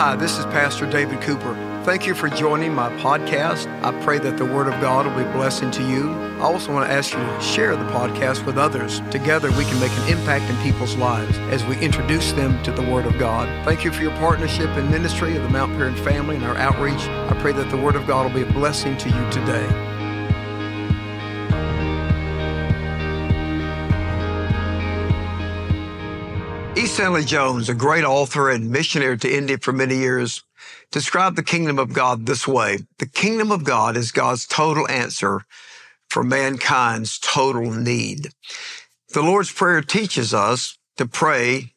Hi, this is Pastor David Cooper. Thank you for joining my podcast. I pray that the Word of God will be a blessing to you. I also want to ask you to share the podcast with others. Together we can make an impact in people's lives as we introduce them to the Word of God. Thank you for your partnership in ministry of the Mount Paran family and our outreach. I pray that the Word of God will be a blessing to you today. Stanley Jones, a great author and missionary to India for many years, described the kingdom of God this way. The kingdom of God is God's total answer for mankind's total need. The Lord's Prayer teaches us to pray,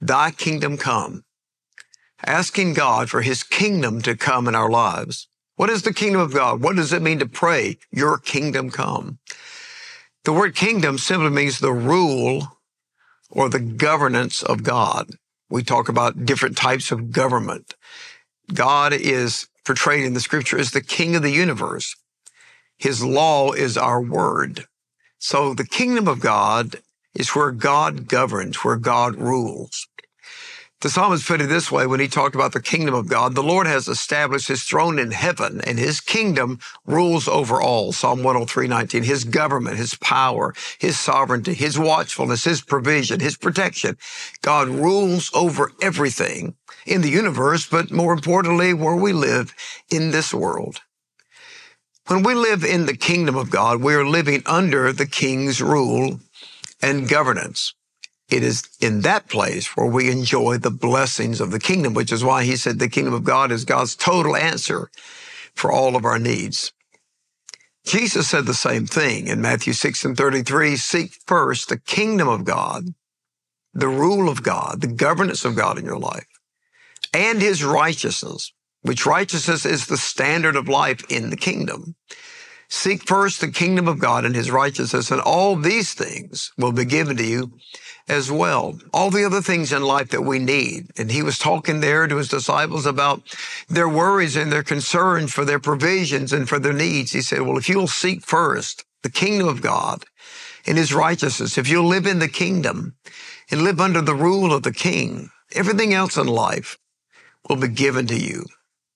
"Thy kingdom come," asking God for his kingdom to come in our lives. What is the kingdom of God? What does it mean to pray, "Your kingdom come"? The word kingdom simply means the rule or the governance of God. We talk about different types of government. God is portrayed in the scripture as the king of the universe. His law is our word. So the kingdom of God is where God governs, where God rules. The psalmist put it this way when he talked about the kingdom of God: the Lord has established his throne in heaven, and his kingdom rules over all. Psalm 103:19. His government, his power, his sovereignty, his watchfulness, his provision, his protection. God rules over everything in the universe, but more importantly, where we live in this world. When we live in the kingdom of God, we are living under the king's rule and governance. It is in that place where we enjoy the blessings of the kingdom, which is why he said the kingdom of God is God's total answer for all of our needs. Jesus said the same thing in Matthew 6:33, seek first the kingdom of God, the rule of God, the governance of God in your life, and his righteousness, which righteousness is the standard of life in the kingdom. Seek first the kingdom of God and his righteousness, and all these things will be given to you as well. All the other things in life that we need. And he was talking there to his disciples about their worries and their concerns for their provisions and for their needs. He said, well, if you'll seek first the kingdom of God and his righteousness, if you'll live in the kingdom and live under the rule of the king, everything else in life will be given to you.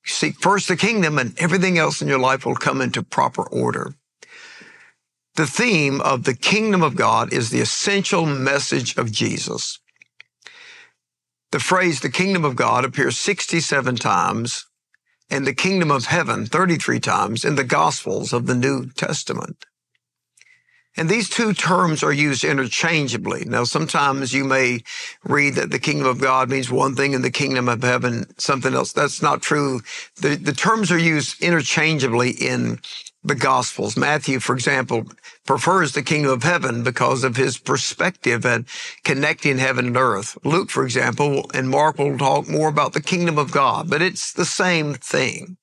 Seek first the kingdom, and everything else in your life will come into proper order. The theme of the kingdom of God is the essential message of Jesus. The phrase, the kingdom of God, appears 67 times, and the kingdom of heaven 33 times in the Gospels of the New Testament. And these two terms are used interchangeably. Now, sometimes you may read that the kingdom of God means one thing and the kingdom of heaven something else. That's not true. The terms are used interchangeably in the Gospels. Matthew, for example, prefers the kingdom of heaven because of his perspective at connecting heaven and earth. Luke, for example, and Mark will talk more about the kingdom of God, but it's the same thing.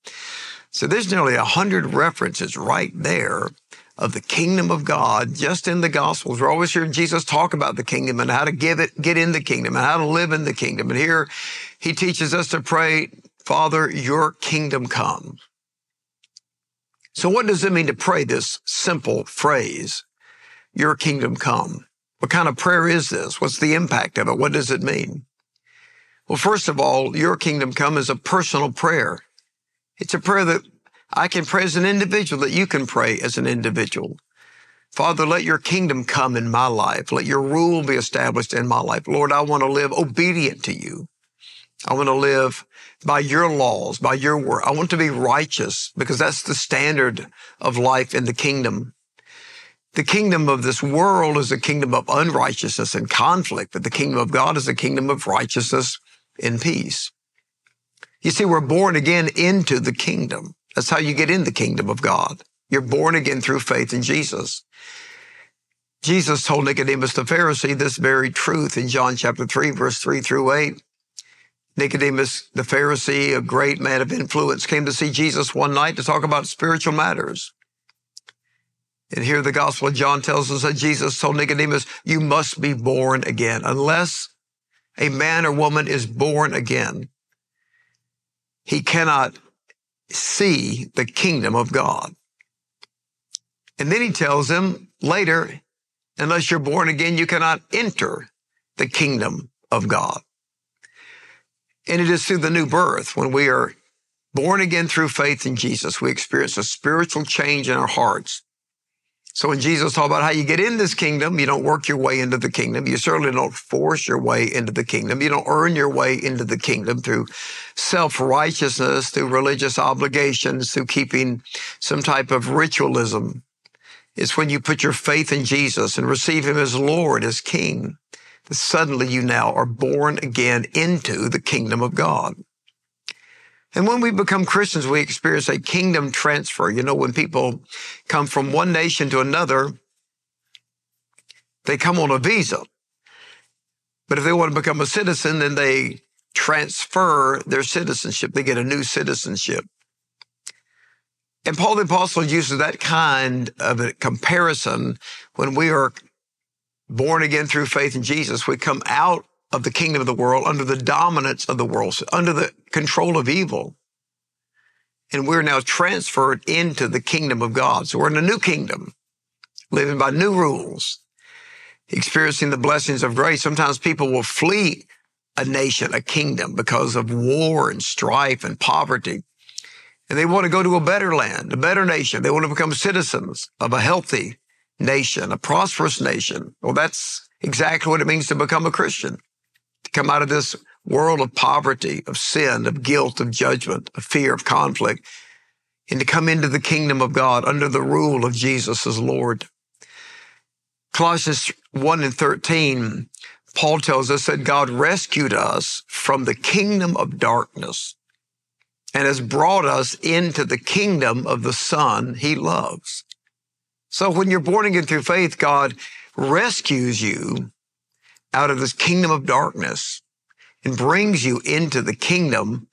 So there's nearly 100 references right there of the kingdom of God, just in the Gospels. We're always hearing Jesus talk about the kingdom and how to get in the kingdom and how to live in the kingdom. And here he teaches us to pray, Father, your kingdom come. So what does it mean to pray this simple phrase, your kingdom come? What kind of prayer is this? What's the impact of it? What does it mean? Well, first of all, your kingdom come is a personal prayer. It's a prayer that I can pray as an individual, that you can pray as an individual. Father, let your kingdom come in my life. Let your rule be established in my life. Lord, I want to live obedient to you. I want to live by your laws, by your word. I want to be righteous because that's the standard of life in the kingdom. The kingdom of this world is a kingdom of unrighteousness and conflict, but the kingdom of God is a kingdom of righteousness and peace. You see, we're born again into the kingdom. That's how you get in the kingdom of God. You're born again through faith in Jesus. Jesus told Nicodemus the Pharisee this very truth in John chapter 3, verse 3-8. Nicodemus the Pharisee, a great man of influence, came to see Jesus one night to talk about spiritual matters. And here the Gospel of John tells us that Jesus told Nicodemus, you must be born again. Unless a man or woman is born again, he cannot see the kingdom of God. And then he tells him later, unless you're born again, you cannot enter the kingdom of God. And it is through the new birth, when we are born again through faith in Jesus, we experience a spiritual change in our hearts. So when Jesus talked about how you get in this kingdom, you don't work your way into the kingdom. You certainly don't force your way into the kingdom. You don't earn your way into the kingdom through self-righteousness, through religious obligations, through keeping some type of ritualism. It's when you put your faith in Jesus and receive him as Lord, as King, that suddenly you now are born again into the kingdom of God. And when we become Christians, we experience a kingdom transfer. You know, when people come from one nation to another, they come on a visa. But if they want to become a citizen, then they transfer their citizenship. They get a new citizenship. And Paul the Apostle uses that kind of a comparison. When we are born again through faith in Jesus, we come out of the kingdom of the world, under the dominance of the world, under the control of evil. And we're now transferred into the kingdom of God. So we're in a new kingdom, living by new rules, experiencing the blessings of grace. Sometimes people will flee a nation, a kingdom, because of war and strife and poverty. And they want to go to a better land, a better nation. They want to become citizens of a healthy nation, a prosperous nation. Well, that's exactly what it means to become a Christian. To come out of this world of poverty, of sin, of guilt, of judgment, of fear, of conflict, and to come into the kingdom of God under the rule of Jesus as Lord. Colossians 1:13, Paul tells us that God rescued us from the kingdom of darkness and has brought us into the kingdom of the Son he loves. So when you're born again through faith, God rescues you out of this kingdom of darkness and brings you into the kingdom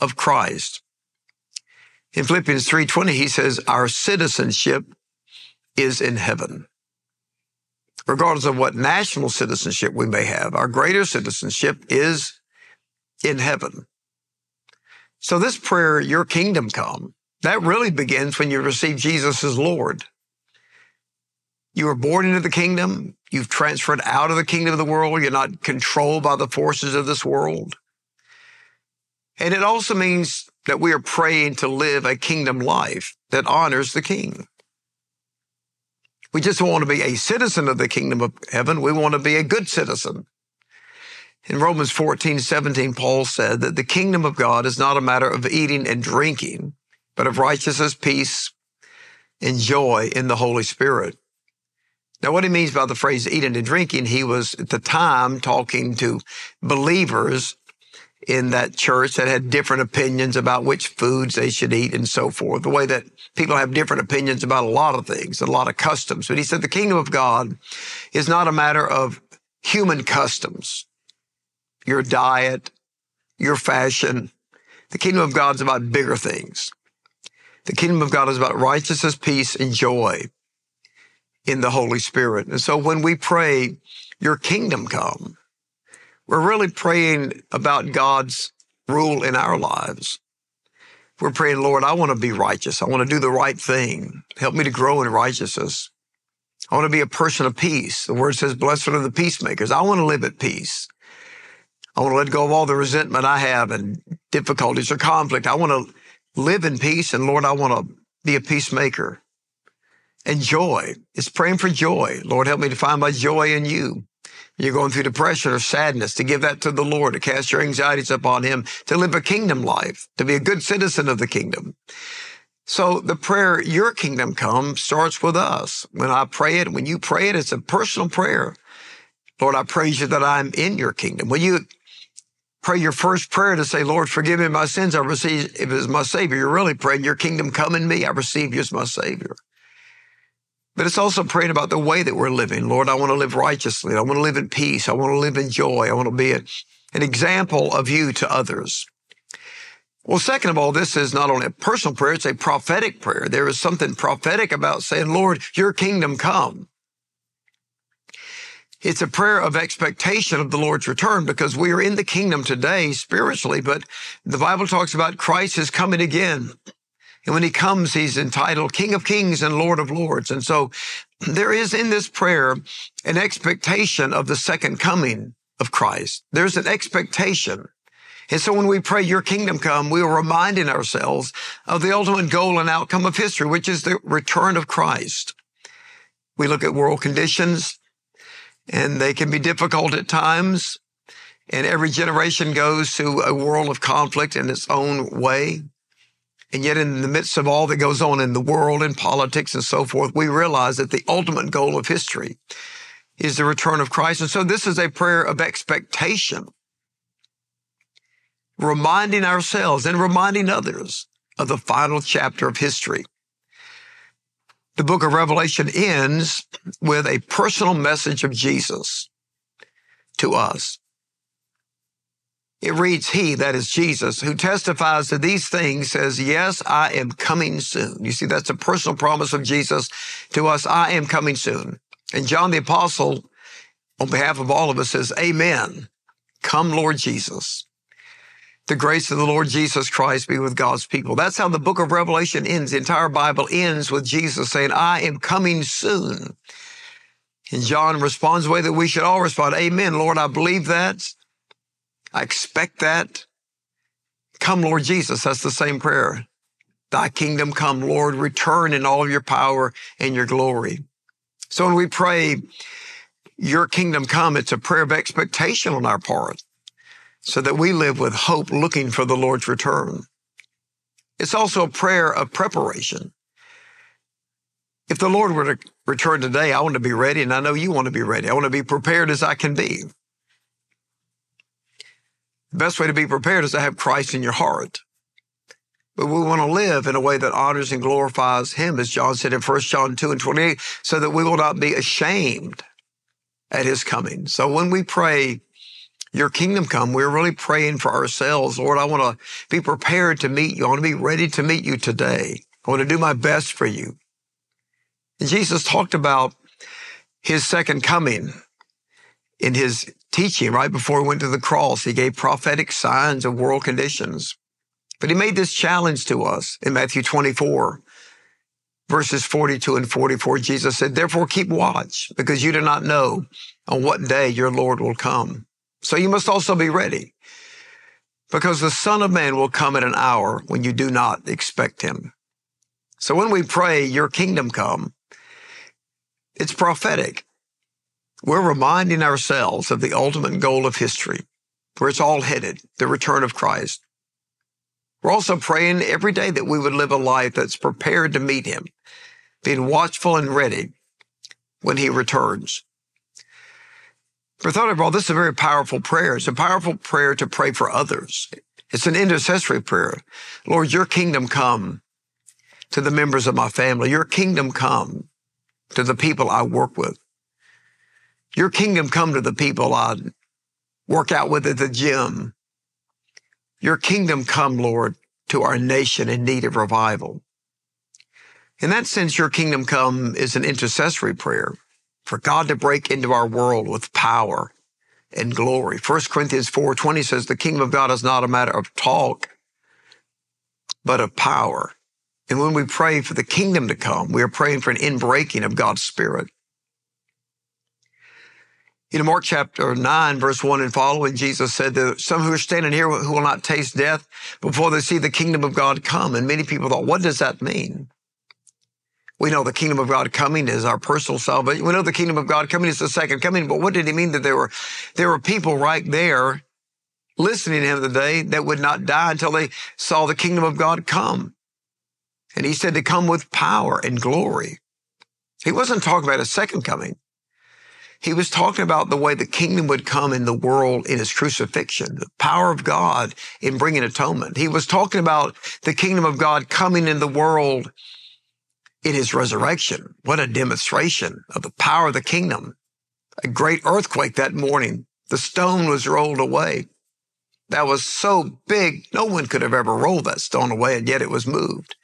of Christ. In Philippians 3:20, he says, our citizenship is in heaven. Regardless of what national citizenship we may have, our greater citizenship is in heaven. So this prayer, your kingdom come, that really begins when you receive Jesus as Lord. You were born into the kingdom. You've transferred out of the kingdom of the world. You're not controlled by the forces of this world. And it also means that we are praying to live a kingdom life that honors the King. We just want to be a citizen of the kingdom of heaven. We want to be a good citizen. In Romans 14:17, Paul said that the kingdom of God is not a matter of eating and drinking, but of righteousness, peace, and joy in the Holy Spirit. Now, what he means by the phrase eating and drinking, he was at the time talking to believers in that church that had different opinions about which foods they should eat and so forth, the way that people have different opinions about a lot of things, a lot of customs. But he said the kingdom of God is not a matter of human customs, your diet, your fashion. The kingdom of God is about bigger things. The kingdom of God is about righteousness, peace, and joy in the Holy Spirit. And so when we pray, your kingdom come, we're really praying about God's rule in our lives. We're praying, Lord, I want to be righteous. I want to do the right thing. Help me to grow in righteousness. I want to be a person of peace. The word says, blessed are the peacemakers. I want to live at peace. I want to let go of all the resentment I have and difficulties or conflict. I want to live in peace. And Lord, I want to be a peacemaker. And joy, it's praying for joy. Lord, help me to find my joy in you. You're going through depression or sadness, to give that to the Lord, to cast your anxieties upon him, to live a kingdom life, to be a good citizen of the kingdom. So the prayer, your kingdom come, starts with us. When I pray it, when you pray it, it's a personal prayer. Lord, I praise you that I'm in your kingdom. When you pray your first prayer to say, Lord, forgive me my sins, I receive you as my Savior, you're really praying, your kingdom come in me, I receive you as my Savior. But it's also praying about the way that we're living. Lord, I want to live righteously. I want to live in peace. I want to live in joy. I want to be an example of you to others. Well, second of all, this is not only a personal prayer, it's a prophetic prayer. There is something prophetic about saying, Lord, your kingdom come. It's a prayer of expectation of the Lord's return, because we are in the kingdom today spiritually, but the Bible talks about Christ is coming again. And when he comes, he's entitled King of Kings and Lord of Lords. And so there is in this prayer an expectation of the second coming of Christ. There's an expectation. And so when we pray, your kingdom come, we are reminding ourselves of the ultimate goal and outcome of history, which is the return of Christ. We look at world conditions, and they can be difficult at times. And every generation goes to a world of conflict in its own way. And yet in the midst of all that goes on in the world and politics and so forth, we realize that the ultimate goal of history is the return of Christ. And so this is a prayer of expectation, reminding ourselves and reminding others of the final chapter of history. The book of Revelation ends with a personal message of Jesus to us. It reads, he, that is Jesus, who testifies to these things, says, yes, I am coming soon. You see, that's a personal promise of Jesus to us. I am coming soon. And John the Apostle, on behalf of all of us, says, amen. Come, Lord Jesus. The grace of the Lord Jesus Christ be with God's people. That's how the book of Revelation ends. The entire Bible ends with Jesus saying, I am coming soon. And John responds the way that we should all respond. Amen, Lord, I believe that. I expect that. Come, Lord Jesus. That's the same prayer. Thy kingdom come, Lord, return in all of your power and your glory. So when we pray, your kingdom come, it's a prayer of expectation on our part so that we live with hope looking for the Lord's return. It's also a prayer of preparation. If the Lord were to return today, I want to be ready, and I know you want to be ready. I want to be prepared as I can be. The best way to be prepared is to have Christ in your heart. But we want to live in a way that honors and glorifies him, as John said in 1 John 2:28, so that we will not be ashamed at his coming. So when we pray, your kingdom come, we're really praying for ourselves. Lord, I want to be prepared to meet you. I want to be ready to meet you today. I want to do my best for you. And Jesus talked about his second coming in his teaching right before he went to the cross. He gave prophetic signs of world conditions. But he made this challenge to us in Matthew 24, verses 42 and 44. Jesus said, therefore, keep watch, because you do not know on what day your Lord will come. So you must also be ready, because the Son of Man will come at an hour when you do not expect him. So when we pray, your kingdom come, it's prophetic. We're reminding ourselves of the ultimate goal of history, where it's all headed, the return of Christ. We're also praying every day that we would live a life that's prepared to meet him, being watchful and ready when he returns. But thought of all, this is a very powerful prayer. It's a powerful prayer to pray for others. It's an intercessory prayer. Lord, your kingdom come to the members of my family. Your kingdom come to the people I work with. Your kingdom come to the people I work out with at the gym. Your kingdom come, Lord, to our nation in need of revival. In that sense, your kingdom come is an intercessory prayer for God to break into our world with power and glory. 1 Corinthians 4:20 says, the kingdom of God is not a matter of talk, but of power. And when we pray for the kingdom to come, we are praying for an inbreaking of God's Spirit. In Mark chapter 9, verse 1 and following, Jesus said that some who are standing here who will not taste death before they see the kingdom of God come. And many people thought, what does that mean? We know the kingdom of God coming is our personal salvation. We know the kingdom of God coming is the second coming. But what did he mean that there were people right there listening to him today that would not die until they saw the kingdom of God come? And he said to come with power and glory. He wasn't talking about a second coming. He was talking about the way the kingdom would come in the world in his crucifixion, the power of God in bringing atonement. He was talking about the kingdom of God coming in the world in his resurrection. What a demonstration of the power of the kingdom. A great earthquake that morning. The stone was rolled away. That was so big, no one could have ever rolled that stone away, and yet it was moved.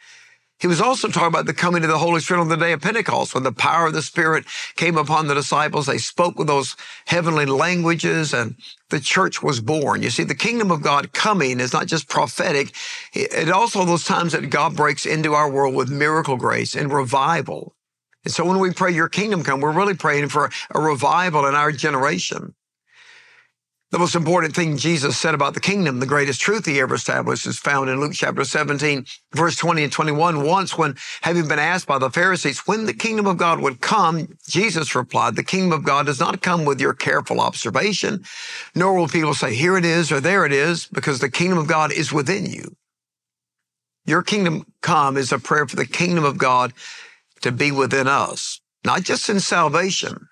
He was also talking about the coming of the Holy Spirit on the day of Pentecost, when the power of the Spirit came upon the disciples. They spoke with those heavenly languages, and the church was born. You see, the kingdom of God coming is not just prophetic. It also those times that God breaks into our world with miracle grace and revival. And so when we pray your kingdom come, we're really praying for a revival in our generation. The most important thing Jesus said about the kingdom, the greatest truth he ever established, is found in Luke chapter 17, verse 20 and 21. Once when, having been asked by the Pharisees when the kingdom of God would come, Jesus replied, the kingdom of God does not come with your careful observation, nor will people say, here it is or there it is, because the kingdom of God is within you. Your kingdom come is a prayer for the kingdom of God to be within us, not just in salvation.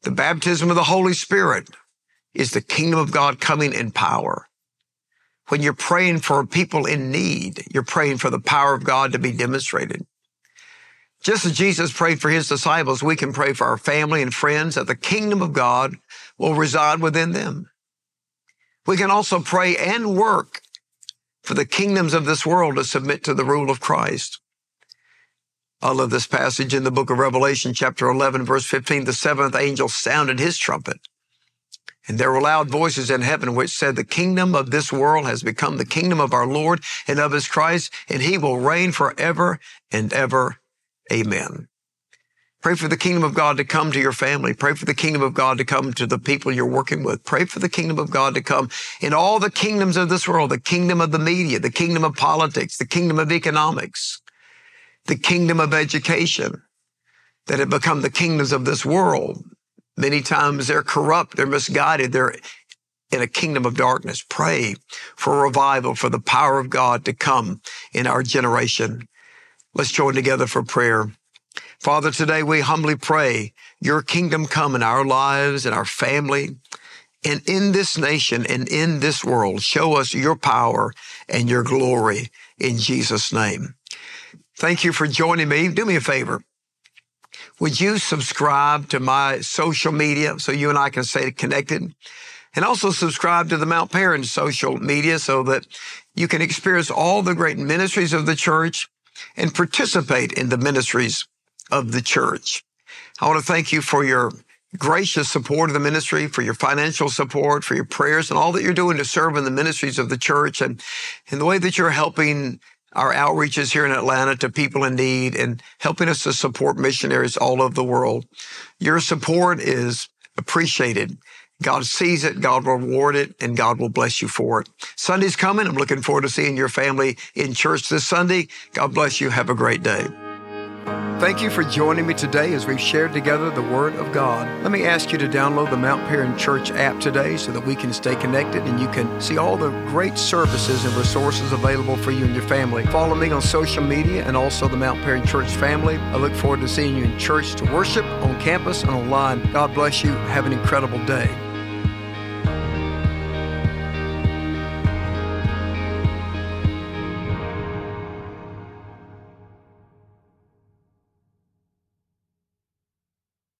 The baptism of the Holy Spirit is the kingdom of God coming in power. When you're praying for people in need, you're praying for the power of God to be demonstrated. Just as Jesus prayed for his disciples, we can pray for our family and friends that the kingdom of God will reside within them. We can also pray and work for the kingdoms of this world to submit to the rule of Christ. I love this passage in the book of Revelation, chapter 11, verse 15. The seventh angel sounded his trumpet. And there were loud voices in heaven which said, the kingdom of this world has become the kingdom of our Lord and of his Christ, and he will reign forever and ever. Amen. Pray for the kingdom of God to come to your family. Pray for the kingdom of God to come to the people you're working with. Pray for the kingdom of God to come in all the kingdoms of this world, the kingdom of the media, the kingdom of politics, the kingdom of economics, the kingdom of education, that have become the kingdoms of this world. Many times they're corrupt, they're misguided, they're in a kingdom of darkness. Pray for revival, for the power of God to come in our generation. Let's join together for prayer. Father, today we humbly pray your kingdom come in our lives and our family and in this nation and in this world. Show us your power and your glory in Jesus' name. Thank you for joining me. Do me a favor. Would you subscribe to my social media so you and I can stay connected? And also subscribe to the Mount Paran social media so that you can experience all the great ministries of the church and participate in the ministries of the church. I want to thank you for your gracious support of the ministry, for your financial support, for your prayers, and all that you're doing to serve in the ministries of the church, and the way that you're helping our outreaches here in Atlanta to people in need and helping us to support missionaries all over the world. Your support is appreciated. God sees it, God will reward it, and God will bless you for it. Sunday's coming. I'm looking forward to seeing your family in church this Sunday. God bless you. Have a great day. Thank you for joining me today as we've shared together the Word of God. Let me ask you to download the Mount Paran Church app today so that we can stay connected and you can see all the great services and resources available for you and your family. Follow me on social media and also the Mount Paran Church family. I look forward to seeing you in church to worship, on campus, and online. God bless you. Have an incredible day.